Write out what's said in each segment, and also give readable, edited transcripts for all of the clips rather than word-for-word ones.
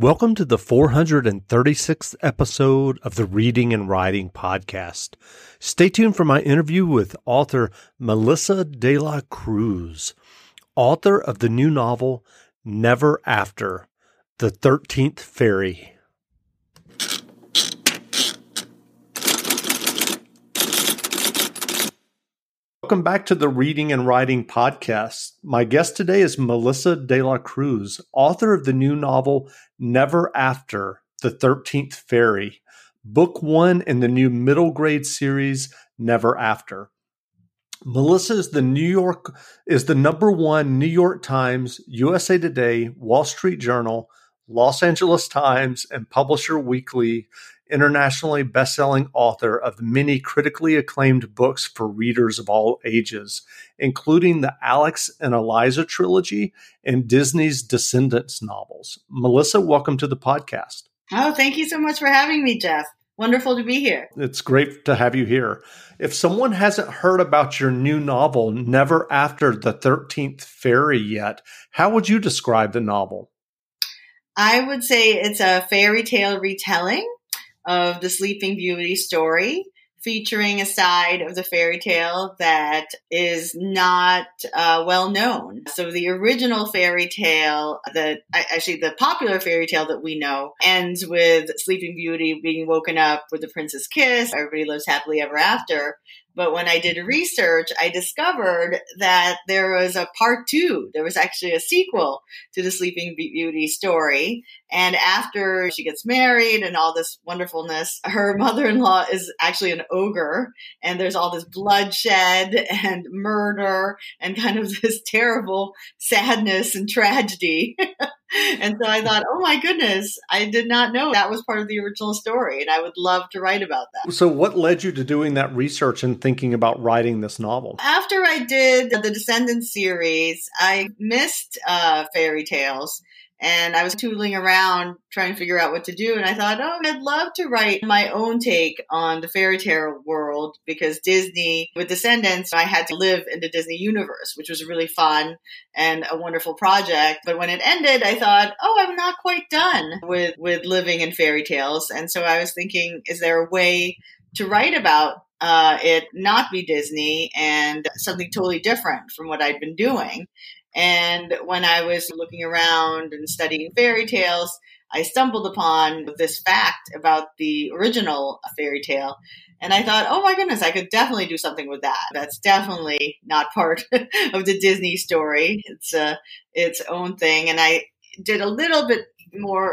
Welcome to the 436th episode of the Reading and Writing Podcast. Stay tuned for my interview with author Melissa de la Cruz, author of the new novel, Never After, The 13th Fairy. Welcome back to the Reading and Writing Podcast. My guest today is Melissa de la Cruz, author of the new novel, Never After, The 13th Fairy, book one in the new middle grade series, Never After. Melissa is the number one New York Times, USA Today, Wall Street Journal, Los Angeles Times, and Publisher Weekly internationally best-selling author of many critically acclaimed books for readers of all ages, including the Alex and Eliza trilogy and Disney's Descendants novels. Melissa, welcome to the podcast. Oh, thank you so much for having me, Jeff. Wonderful to be here. It's great to have you here. If someone hasn't heard about your new novel, Never After the 13th Fairy yet, how would you describe the novel? I would say it's a fairy tale retelling of the Sleeping Beauty story, featuring a side of the fairy tale that is not well known. So the original fairy tale, the popular fairy tale that we know, ends with Sleeping Beauty being woken up with the Prince's kiss. Everybody lives happily ever after. But when I did research, I discovered that there was a part two. There was actually a sequel to the Sleeping Beauty story. And after she gets married and all this wonderfulness, her mother-in-law is actually an ogre. And there's all this bloodshed and murder and kind of this terrible sadness and tragedy. And so I thought, oh my goodness, I did not know that was part of the original story, and I would love to write about that. So what led you to doing that research and thinking about writing this novel? After I did the Descendants series, I missed fairy tales, and I was tooling around trying to figure out what to do, and I thought, oh, I'd love to write my own take on the fairy tale world, because Disney, with Descendants, I had to live in the Disney universe, which was really fun and a wonderful project. But when it ended, I thought, oh, I'm not quite done with living in fairy tales. And so I was thinking, is there a way to write about it not be Disney and something totally different from what I'd been doing? And when I was looking around and studying fairy tales, I stumbled upon this fact about the original fairy tale. And I thought, oh my goodness, I could definitely do something with that. That's definitely not part of the Disney story. It's its own thing. And I did a little bit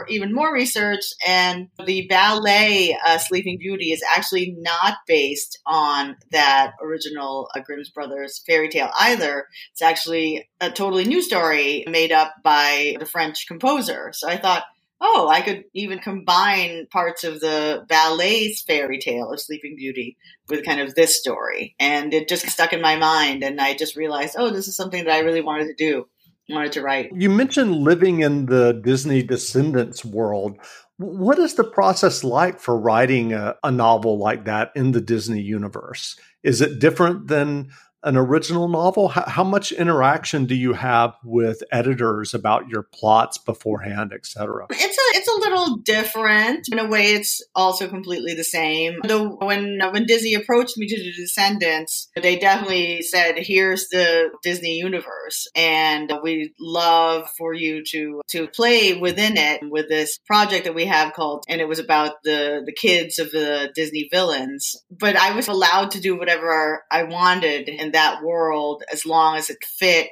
even more research, and the ballet Sleeping Beauty is actually not based on that original Grimm's Brothers fairy tale either. It's actually a totally new story made up by the French composer. So I thought, oh, I could even combine parts of the ballet's fairy tale of Sleeping Beauty with kind of this story. And it just stuck in my mind, and I just realized, oh, this is something that I really wanted to do. Wanted to write. You mentioned living in the Disney Descendants world. What is the process like for writing a novel like that in the Disney universe? Is it different than an original novel? How much interaction do you have with editors about your plots beforehand, et cetera? It's a little different. In a way, it's also completely the same. Though when Disney approached me to do Descendants, they definitely said, here's the Disney universe, and we'd love for you to play within it with this project that we have called, and it was about the kids of the Disney villains. But I was allowed to do whatever I wanted in that world, as long as it fit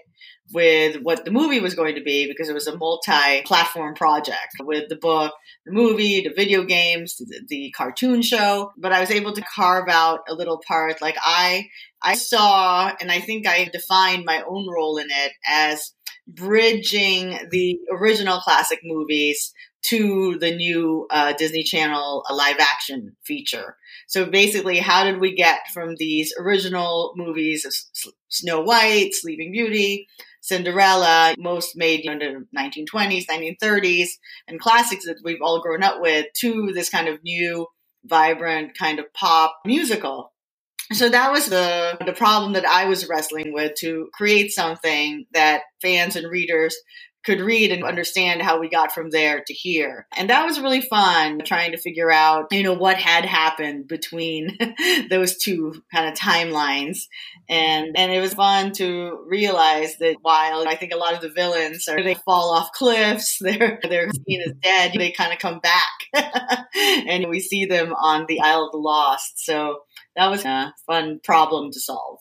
with what the movie was going to be, because it was a multi-platform project with the book, the movie, the video games, the cartoon show. But I was able to carve out a little part. Like I saw, and I think I defined my own role in it as bridging the original classic movies to the new Disney Channel live action feature. So basically, how did we get from these original movies of Snow White, Sleeping Beauty, Cinderella, most made in the 1920s, 1930s, and classics that we've all grown up with, to this kind of new, vibrant kind of pop musical? So that was the problem that I was wrestling with, to create something that fans and readers could read and understand how we got from there to here. And that was really fun, trying to figure out, you know, what had happened between those two kind of timelines. And it was fun to realize that while I think a lot of the villains are, they fall off cliffs, they're seen as dead, they kind of come back and we see them on the Isle of the Lost. So that was a fun problem to solve.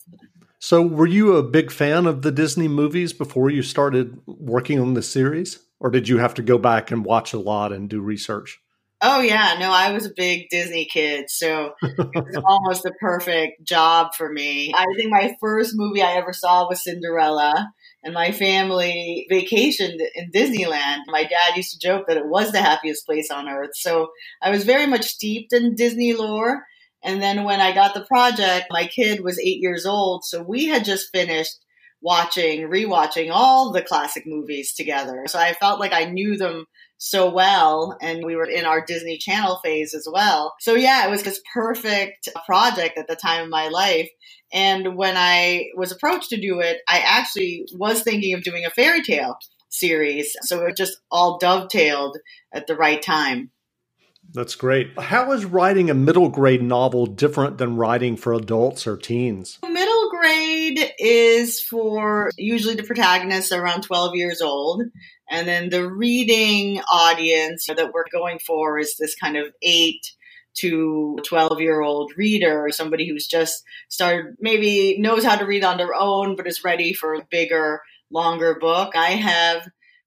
So were you a big fan of the Disney movies before you started working on the series? Or did you have to go back and watch a lot and do research? Oh, yeah. No, I was a big Disney kid. So it was almost the perfect job for me. I think my first movie I ever saw was Cinderella. And my family vacationed in Disneyland. My dad used to joke that it was the happiest place on earth. So I was very much steeped in Disney lore. And then when I got the project, my kid was 8 years old. So we had just finished rewatching all the classic movies together. So I felt like I knew them so well. And we were in our Disney Channel phase as well. So yeah, it was this perfect project at the time of my life. And when I was approached to do it, I actually was thinking of doing a fairy tale series. So it just all dovetailed at the right time. That's great. How is writing a middle grade novel different than writing for adults or teens? Middle grade is for usually the protagonists around 12 years old. And then the reading audience that we're going for is this kind of 8 to 12-year-old reader, somebody who's just started, maybe knows how to read on their own, but is ready for a bigger, longer book.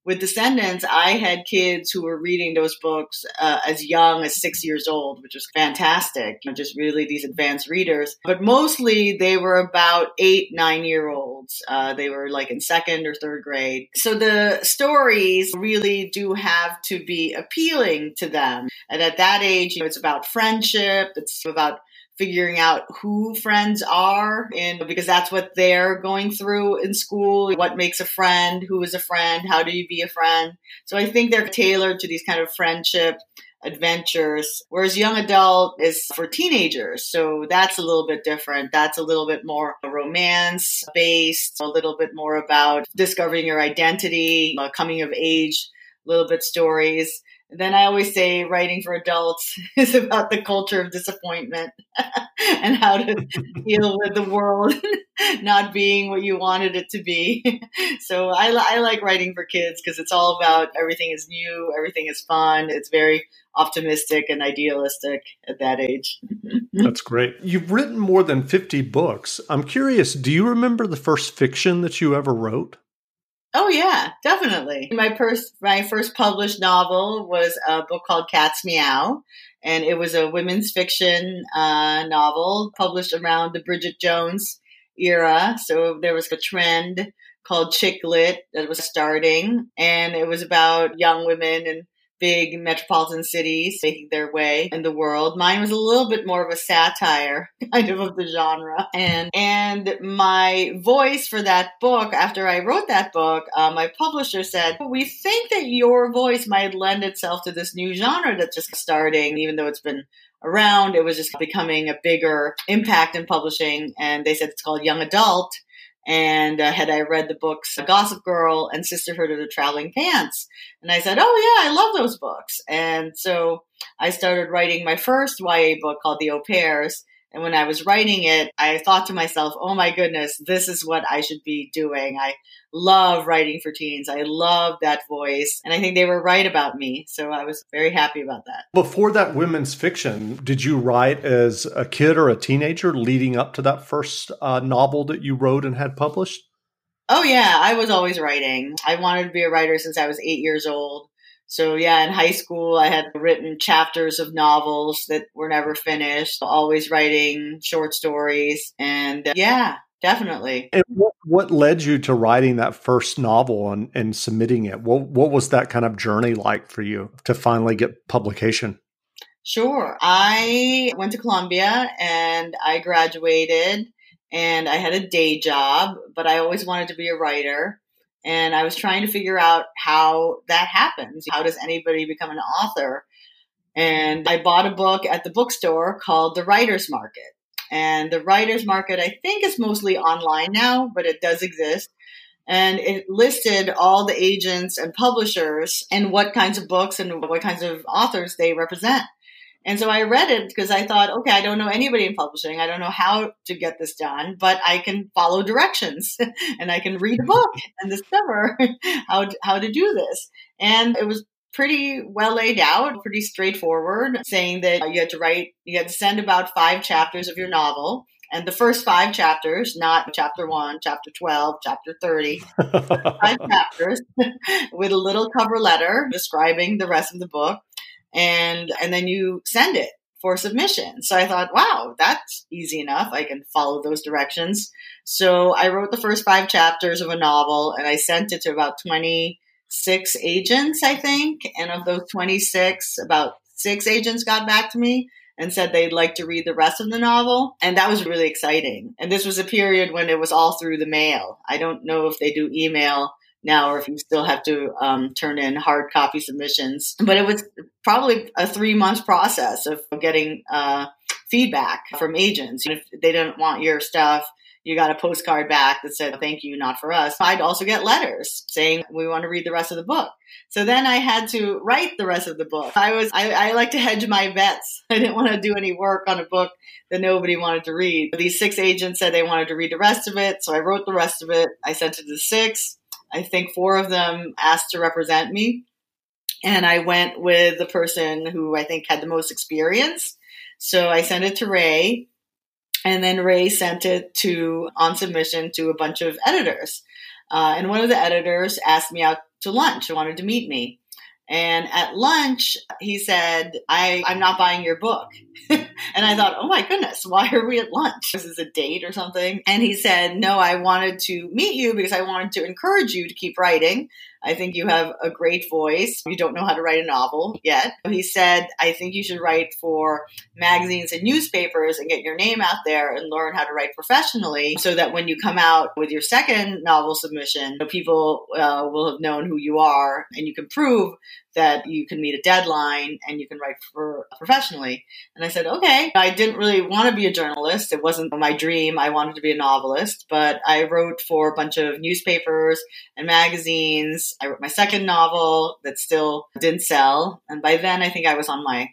With Descendants, I had kids who were reading those books as young as 6 years old, which was fantastic. Just really these advanced readers. But mostly they were about 8, 9-year-olds. They were like in second or third grade. So the stories really do have to be appealing to them. And at that age, it's about friendship. It's about figuring out who friends are, and because that's what they're going through in school. What makes a friend? Who is a friend? How do you be a friend? So I think they're tailored to these kind of friendship adventures, whereas young adult is for teenagers. So that's a little bit different. That's a little bit more romance based, a little bit more about discovering your identity, coming of age, little bit stories. Then I always say writing for adults is about the culture of disappointment and how to deal with the world not being what you wanted it to be. So I like writing for kids because it's all about everything is new, everything is fun. It's very optimistic and idealistic at that age. That's great. You've written more than 50 books. I'm curious, do you remember the first fiction that you ever wrote? Oh, yeah, definitely. My first published novel was a book called Cat's Meow, and it was a women's fiction novel published around the Bridget Jones era. So there was a trend called chick lit that was starting, and it was about young women in big metropolitan cities making their way in the world. Mine was a little bit more of a satire kind of the genre. And my voice for that book, after I wrote that book, my publisher said, we think that your voice might lend itself to this new genre that's just starting, even though it's been around. It was just becoming a bigger impact in publishing. And they said it's called young adult. And had I read the books Gossip Girl and Sisterhood of the Traveling Pants? And I said, oh, yeah, I love those books. And so I started writing my first YA book called The Au Pairs. And when I was writing it, I thought to myself, oh, my goodness, this is what I should be doing. I love writing for teens. I love that voice. And I think they were right about me. So I was very happy about that. Before that women's fiction, did you write as a kid or a teenager leading up to that first novel that you wrote and had published? Oh, yeah. I was always writing. I wanted to be a writer since I was 8 years old. So yeah, in high school, I had written chapters of novels that were never finished, always writing short stories. And yeah, definitely. And what led you to writing that first novel and submitting it? What was that kind of journey like for you to finally get publication? Sure. I went to Columbia and I graduated and I had a day job, but I always wanted to be a writer. And I was trying to figure out how that happens. How does anybody become an author? And I bought a book at the bookstore called The Writer's Market. And The Writer's Market, I think, is mostly online now, but it does exist. And it listed all the agents and publishers and what kinds of books and what kinds of authors they represent. And so I read it because I thought, okay, I don't know anybody in publishing. I don't know how to get this done, but I can follow directions and I can read a book and discover how to do this. And it was pretty well laid out, pretty straightforward, saying that you had to send about 5 chapters of your novel. And the first 5 chapters, not chapter 1, chapter 12, chapter 30, 5 chapters with a little cover letter describing the rest of the book. And then you send it for submission. So I thought, wow, that's easy enough. I can follow those directions. So I wrote the first 5 chapters of a novel and I sent it to about 26 agents, I think. And of those 26, about 6 agents got back to me and said they'd like to read the rest of the novel. And that was really exciting. And this was a period when it was all through the mail. I don't know if they do email now or if you still have to turn in hard copy submissions. But it was probably a 3-month process of getting feedback from agents. And if they didn't want your stuff, you got a postcard back that said, thank you, not for us. I'd also get letters saying, we want to read the rest of the book. So then I had to write the rest of the book. I like to hedge my bets. I didn't want to do any work on a book that nobody wanted to read. These 6 agents said they wanted to read the rest of it. So I wrote the rest of it. I sent it to 6. I think 4 of them asked to represent me. And I went with the person who I think had the most experience. So I sent it to Ray. And then Ray sent it on submission to a bunch of editors. And one of the editors asked me out to lunch and wanted to meet me. And at lunch, he said, I'm not buying your book. And I thought, oh my goodness, why are we at lunch? This is a date or something. And he said, no, I wanted to meet you because I wanted to encourage you to keep writing. I think you have a great voice. You don't know how to write a novel yet. He said, I think you should write for magazines and newspapers and get your name out there and learn how to write professionally so that when you come out with your second novel submission, people will have known who you are and you can prove that you can meet a deadline and you can write for professionally. And I said, okay. I didn't really want to be a journalist. It wasn't my dream. I wanted to be a novelist, but I wrote for a bunch of newspapers and magazines. I wrote my second novel that still didn't sell. And by then I think I was on my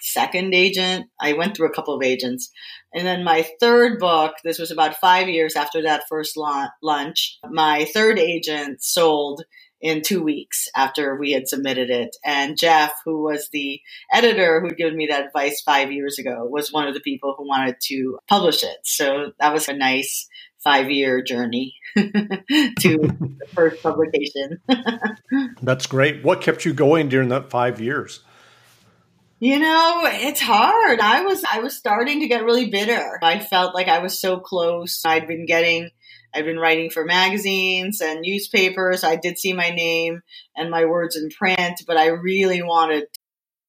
second agent. I went through a couple of agents. And then my third book, this was about 5 years after that first lunch, my third agent sold in 2 weeks after we had submitted it. And Jeff, who was the editor who'd given me that advice 5 years ago, was one of the people who wanted to publish it. So that was a nice 5-year journey to the first publication. That's great. What kept you going during that 5 years? You know, it's hard. I was starting to get really bitter. I felt like I was so close. I'd been writing for magazines and newspapers. I did see my name and my words in print, but I really wanted to.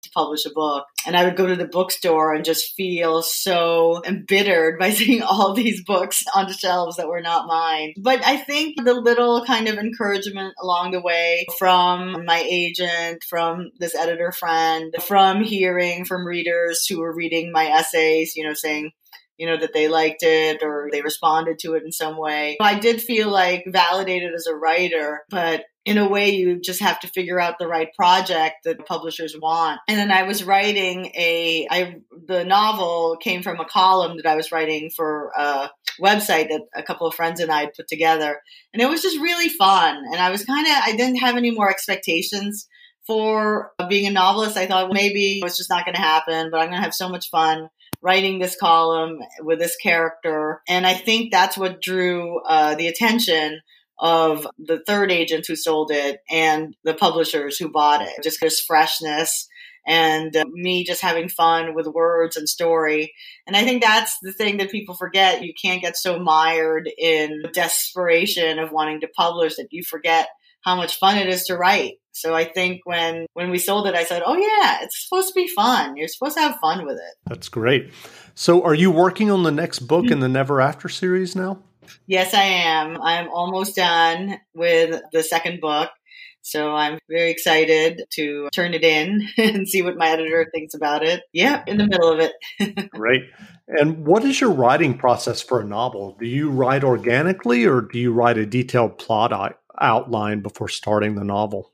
to publish a book. And I would go to the bookstore and just feel so embittered by seeing all these books on the shelves that were not mine. But I think the little kind of encouragement along the way from my agent, from this editor friend, from hearing from readers who were reading my essays, saying, that they liked it or they responded to it in some way. I did feel like validated as a writer, but in a way, you just have to figure out the right project that publishers want. And then I was writing the novel came from a column that I was writing for a website that a couple of friends and I had put together. And it was just really fun. And I didn't have any more expectations for being a novelist. I thought maybe it's just not going to happen, but I'm going to have so much fun writing this column with this character. And I think that's what drew the attention of the third agent who sold it and the publishers who bought it. Just this freshness and me just having fun with words and story. And I think that's the thing that people forget. You can't get so mired in desperation of wanting to publish that you forget how much fun it is to write. So I think when we sold it, I said, oh yeah, it's supposed to be fun. You're supposed to have fun with it. That's great. So are you working on the next book in the Never After series now? Yes, I am. I'm almost done with the second book. So I'm very excited to turn it in and see what my editor thinks about it. Yeah, in the middle of it. Great. And what is your writing process for a novel? Do you write organically or do you write a detailed plot outline before starting the novel?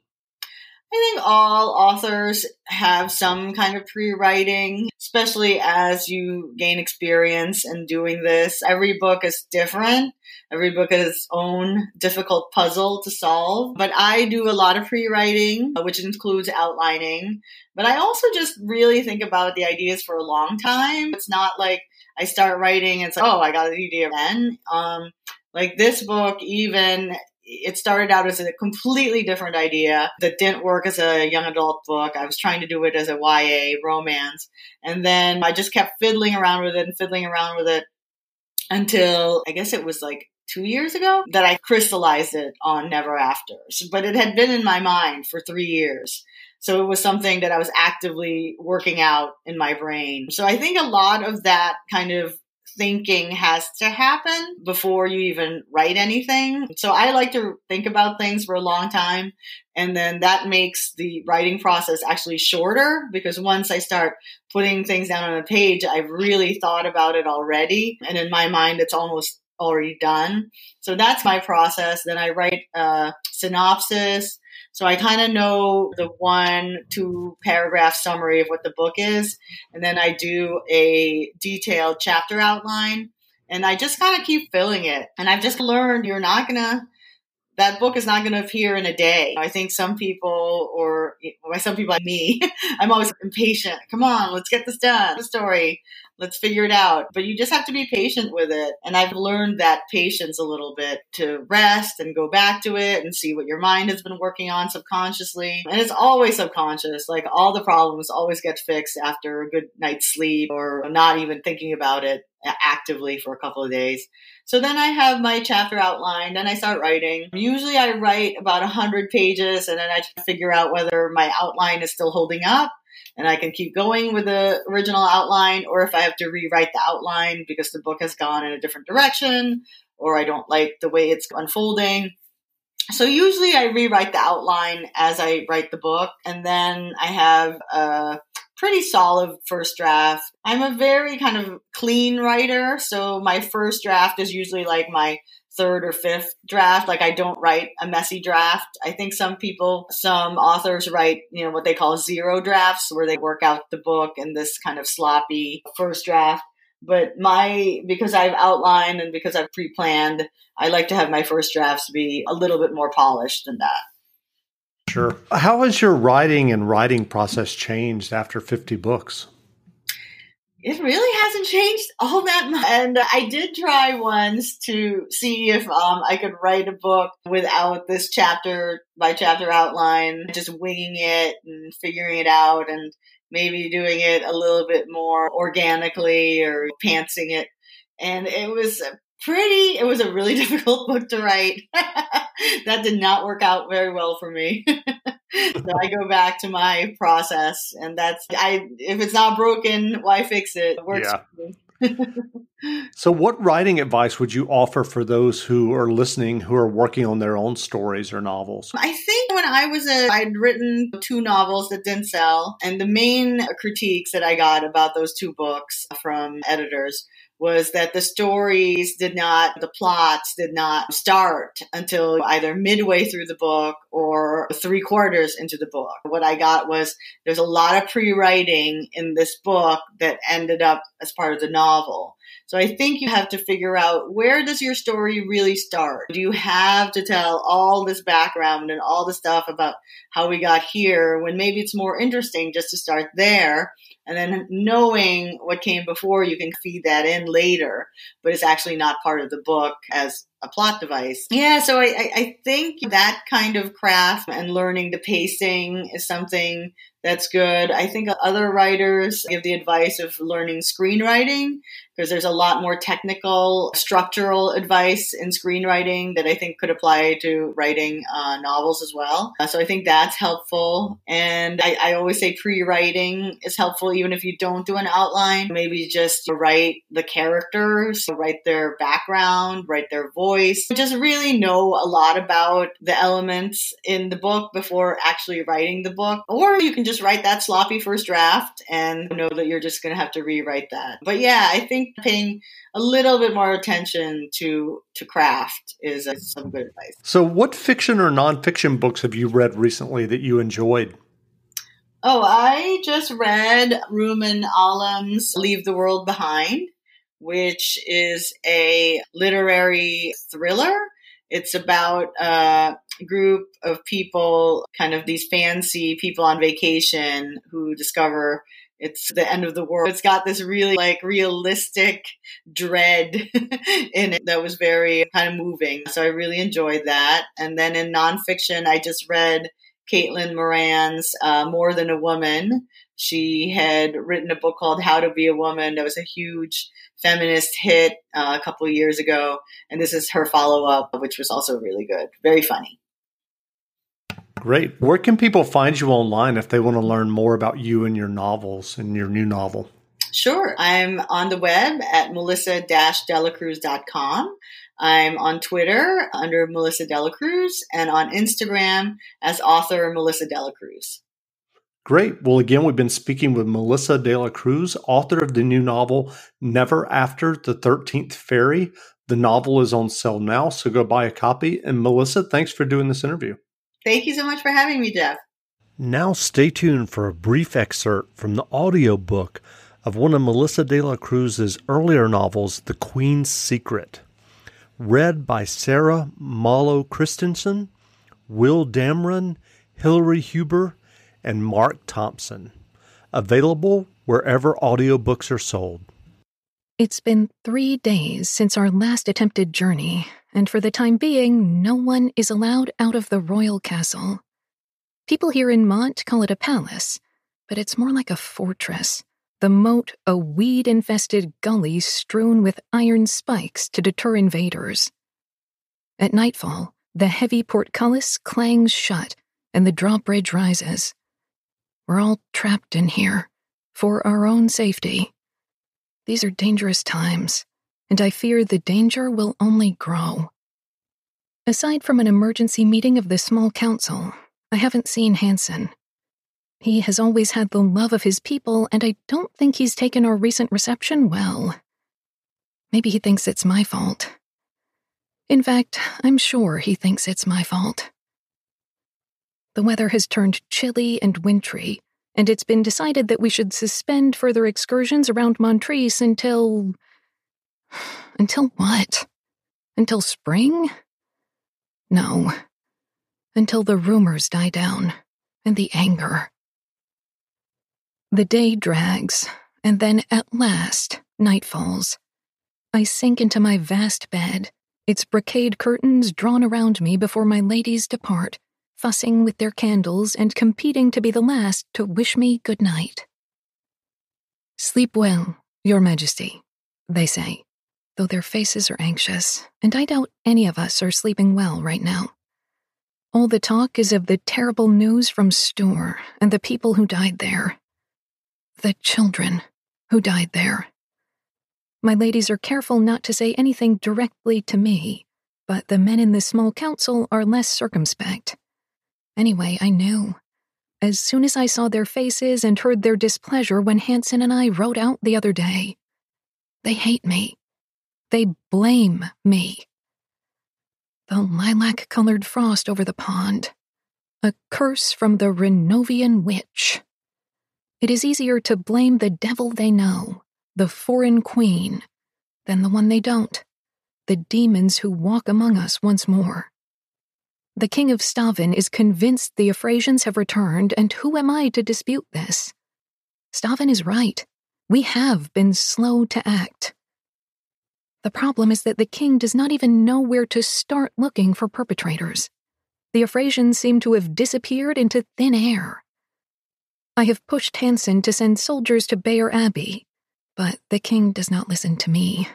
I think all authors have some kind of pre-writing, especially as you gain experience in doing this. Every book is different. Every book has its own difficult puzzle to solve. But I do a lot of pre-writing, which includes outlining. But I also just really think about the ideas for a long time. It's not like I start writing and it's like, oh, I got an idea then. Like this book, even... It started out as a completely different idea that didn't work as a young adult book. I was trying to do it as a YA romance. And then I just kept fiddling around with it until I guess it was like 2 years ago that I crystallized it on Never After. But it had been in my mind for 3 years. So it was something that I was actively working out in my brain. So I think a lot of that kind of thinking has to happen before you even write anything. So I like to think about things for a long time. And then that makes the writing process actually shorter because once I start putting things down on a page, I've really thought about it already. And in my mind, it's almost already done. So that's my process. Then I write a synopsis. So I kind of know the 1-2 paragraph summary of what the book is. And then I do a detailed chapter outline and I just kind of keep filling it. And I've just learned that book is not going to appear in a day. I think some people, or by some people like me, I'm always impatient. Come on, let's get this done. The story, let's figure it out. But you just have to be patient with it. And I've learned that patience a little bit to rest and go back to it and see what your mind has been working on subconsciously. And it's always subconscious. Like all the problems always get fixed after a good night's sleep or not even thinking about it actively for a couple of days. So then I have my chapter outlined and I start writing. Usually I write about 100 pages and then I figure out whether my outline is still holding up and I can keep going with the original outline or if I have to rewrite the outline because the book has gone in a different direction or I don't like the way it's unfolding. So usually I rewrite the outline as I write the book and then I have a pretty solid first draft. I'm a very kind of clean writer. So my first draft is usually like my third or fifth draft. Like I don't write a messy draft. I think some authors write, what they call zero drafts where they work out the book in this kind of sloppy first draft. But because I've outlined and because I've pre-planned, I like to have my first drafts be a little bit more polished than that. Sure. How has your writing process changed after 50 books? It really hasn't changed all that much. And I did try once to see if I could write a book without this chapter by chapter outline, just winging it and figuring it out and maybe doing it a little bit more organically or pantsing it. And it was a really difficult book to write. That did not work out very well for me. So I go back to my process and if it's not broken, why fix it? It works for me. So what writing advice would you offer for those who are listening, who are working on their own stories or novels? I think when I'd written 2 novels that didn't sell. And the main critiques that I got about those 2 books from editors was that the stories did not, the plots did not start until either midway through the book or 3/4 into the book. What I got was there's a lot of pre-writing in this book that ended up as part of the novel. So I think you have to figure out, where does your story really start? Do you have to tell all this background and all the stuff about how we got here, when maybe it's more interesting just to start there? And then knowing what came before, you can feed that in later, but it's actually not part of the book as a plot device. Yeah, so I think that kind of craft and learning the pacing is something that's good. I think other writers give the advice of learning screenwriting, because there's a lot more technical, structural advice in screenwriting that I think could apply to writing novels as well. So I think that's helpful. And I always say pre-writing is helpful, even if you don't do an outline. Maybe just write the characters, write their background, write their voice. Just really know a lot about the elements in the book before actually writing the book. Or you can just write that sloppy first draft and know that you're just going to have to rewrite that. But yeah, I think paying a little bit more attention to craft is some good advice. So what fiction or nonfiction books have you read recently that you enjoyed? Oh, I just read Ruman Alam's Leave the World Behind, which is a literary thriller. It's about a group of people, kind of these fancy people on vacation who discover it's the end of the world. It's got this really realistic dread in it that was very kind of moving. So I really enjoyed that. And then in nonfiction, I just read Caitlin Moran's More Than a Woman. She had written a book called How to Be a Woman that was a huge feminist hit a couple of years ago. And this is her follow-up, which was also really good. Very funny. Great. Where can people find you online if they want to learn more about you and your novels and your new novel? Sure. I'm on the web at melissa-delacruz.com. I'm on Twitter under Melissa de la Cruz and on Instagram as author Melissa de la Cruz. Great. Well, again, we've been speaking with Melissa de la Cruz, author of the new novel, Never After, The 13th Fairy. The novel is on sale now, so go buy a copy. And Melissa, thanks for doing this interview. Thank you so much for having me, Jeff. Now stay tuned for a brief excerpt from the audiobook of one of Melissa de la Cruz's earlier novels, The Queen's Secret, read by Sarah Mallow Christensen, Will Damron, Hilary Huber, and Mark Thompson. Available wherever audiobooks are sold. It's been 3 days since our last attempted journey, and for the time being, no one is allowed out of the royal castle. People here in Mont call it a palace, but it's more like a fortress, the moat a weed-infested gully strewn with iron spikes to deter invaders. At nightfall, the heavy portcullis clangs shut and the drawbridge rises. We're all trapped in here, for our own safety. These are dangerous times, and I fear the danger will only grow. Aside from an emergency meeting of the small council, I haven't seen Hansen. He has always had the love of his people, and I don't think he's taken our recent reception well. Maybe he thinks it's my fault. In fact, I'm sure he thinks it's my fault. The weather has turned chilly and wintry, and it's been decided that we should suspend further excursions around Montrese until... Until what? Until spring? No. Until the rumors die down, and the anger. The day drags, and then at last, night falls. I sink into my vast bed, its brocade curtains drawn around me before my ladies depart, fussing with their candles and competing to be the last to wish me good night. "Sleep well, Your Majesty," they say, though their faces are anxious, and I doubt any of us are sleeping well right now. All the talk is of the terrible news from Stour and the people who died there. The children who died there. My ladies are careful not to say anything directly to me, but the men in the small council are less circumspect. Anyway, I knew. As soon as I saw their faces and heard their displeasure when Hansen and I rode out the other day. They hate me. They blame me. The lilac-colored frost over the pond. A curse from the Renovian witch. It is easier to blame the devil they know, the foreign queen, than the one they don't, the demons who walk among us once more. The King of Stavin is convinced the Afrasians have returned, and who am I to dispute this? Stavin is right. We have been slow to act. The problem is that the king does not even know where to start looking for perpetrators. The Afrasians seem to have disappeared into thin air. I have pushed Hansen to send soldiers to Bayeux Abbey, but the king does not listen to me.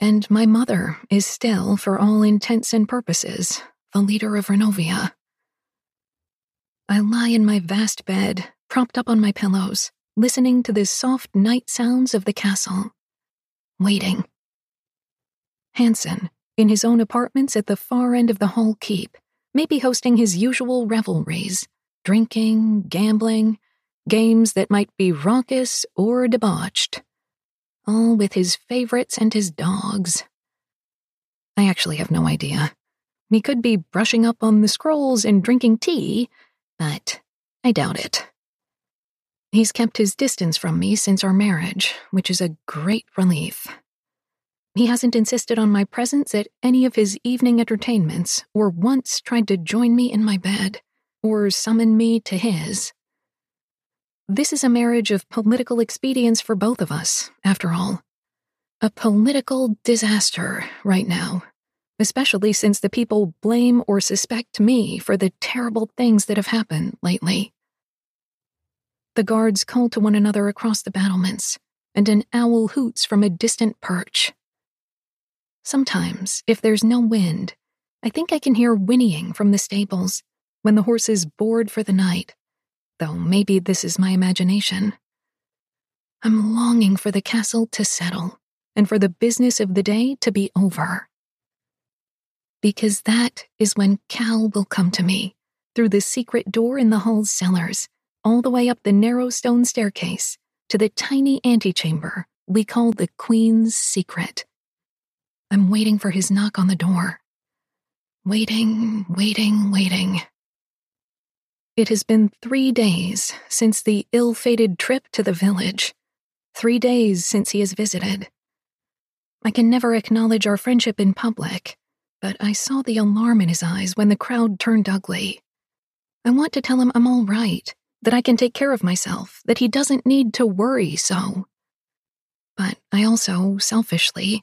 And my mother is still, for all intents and purposes, the leader of Renovia. I lie in my vast bed, propped up on my pillows, listening to the soft night sounds of the castle, waiting. Hansen, in his own apartments at the far end of the hall keep, may be hosting his usual revelries, drinking, gambling, games that might be raucous or debauched, all with his favorites and his dogs. I actually have no idea. He could be brushing up on the scrolls and drinking tea, but I doubt it. He's kept his distance from me since our marriage, which is a great relief. He hasn't insisted on my presence at any of his evening entertainments, or once tried to join me in my bed, or summon me to his. This is a marriage of political expedience for both of us, after all. A political disaster right now, especially since the people blame or suspect me for the terrible things that have happened lately. The guards call to one another across the battlements, and an owl hoots from a distant perch. Sometimes, if there's no wind, I think I can hear whinnying from the stables when the horses board for the night, though maybe this is my imagination. I'm longing for the castle to settle and for the business of the day to be over. Because that is when Cal will come to me, through the secret door in the hall's cellars, all the way up the narrow stone staircase, to the tiny antechamber we call the Queen's Secret. I'm waiting for his knock on the door. Waiting, waiting, waiting. It has been 3 days since the ill-fated trip to the village. 3 days since he has visited. I can never acknowledge our friendship in public, but I saw the alarm in his eyes when the crowd turned ugly. I want to tell him I'm all right, that I can take care of myself, that he doesn't need to worry so. But I also, selfishly,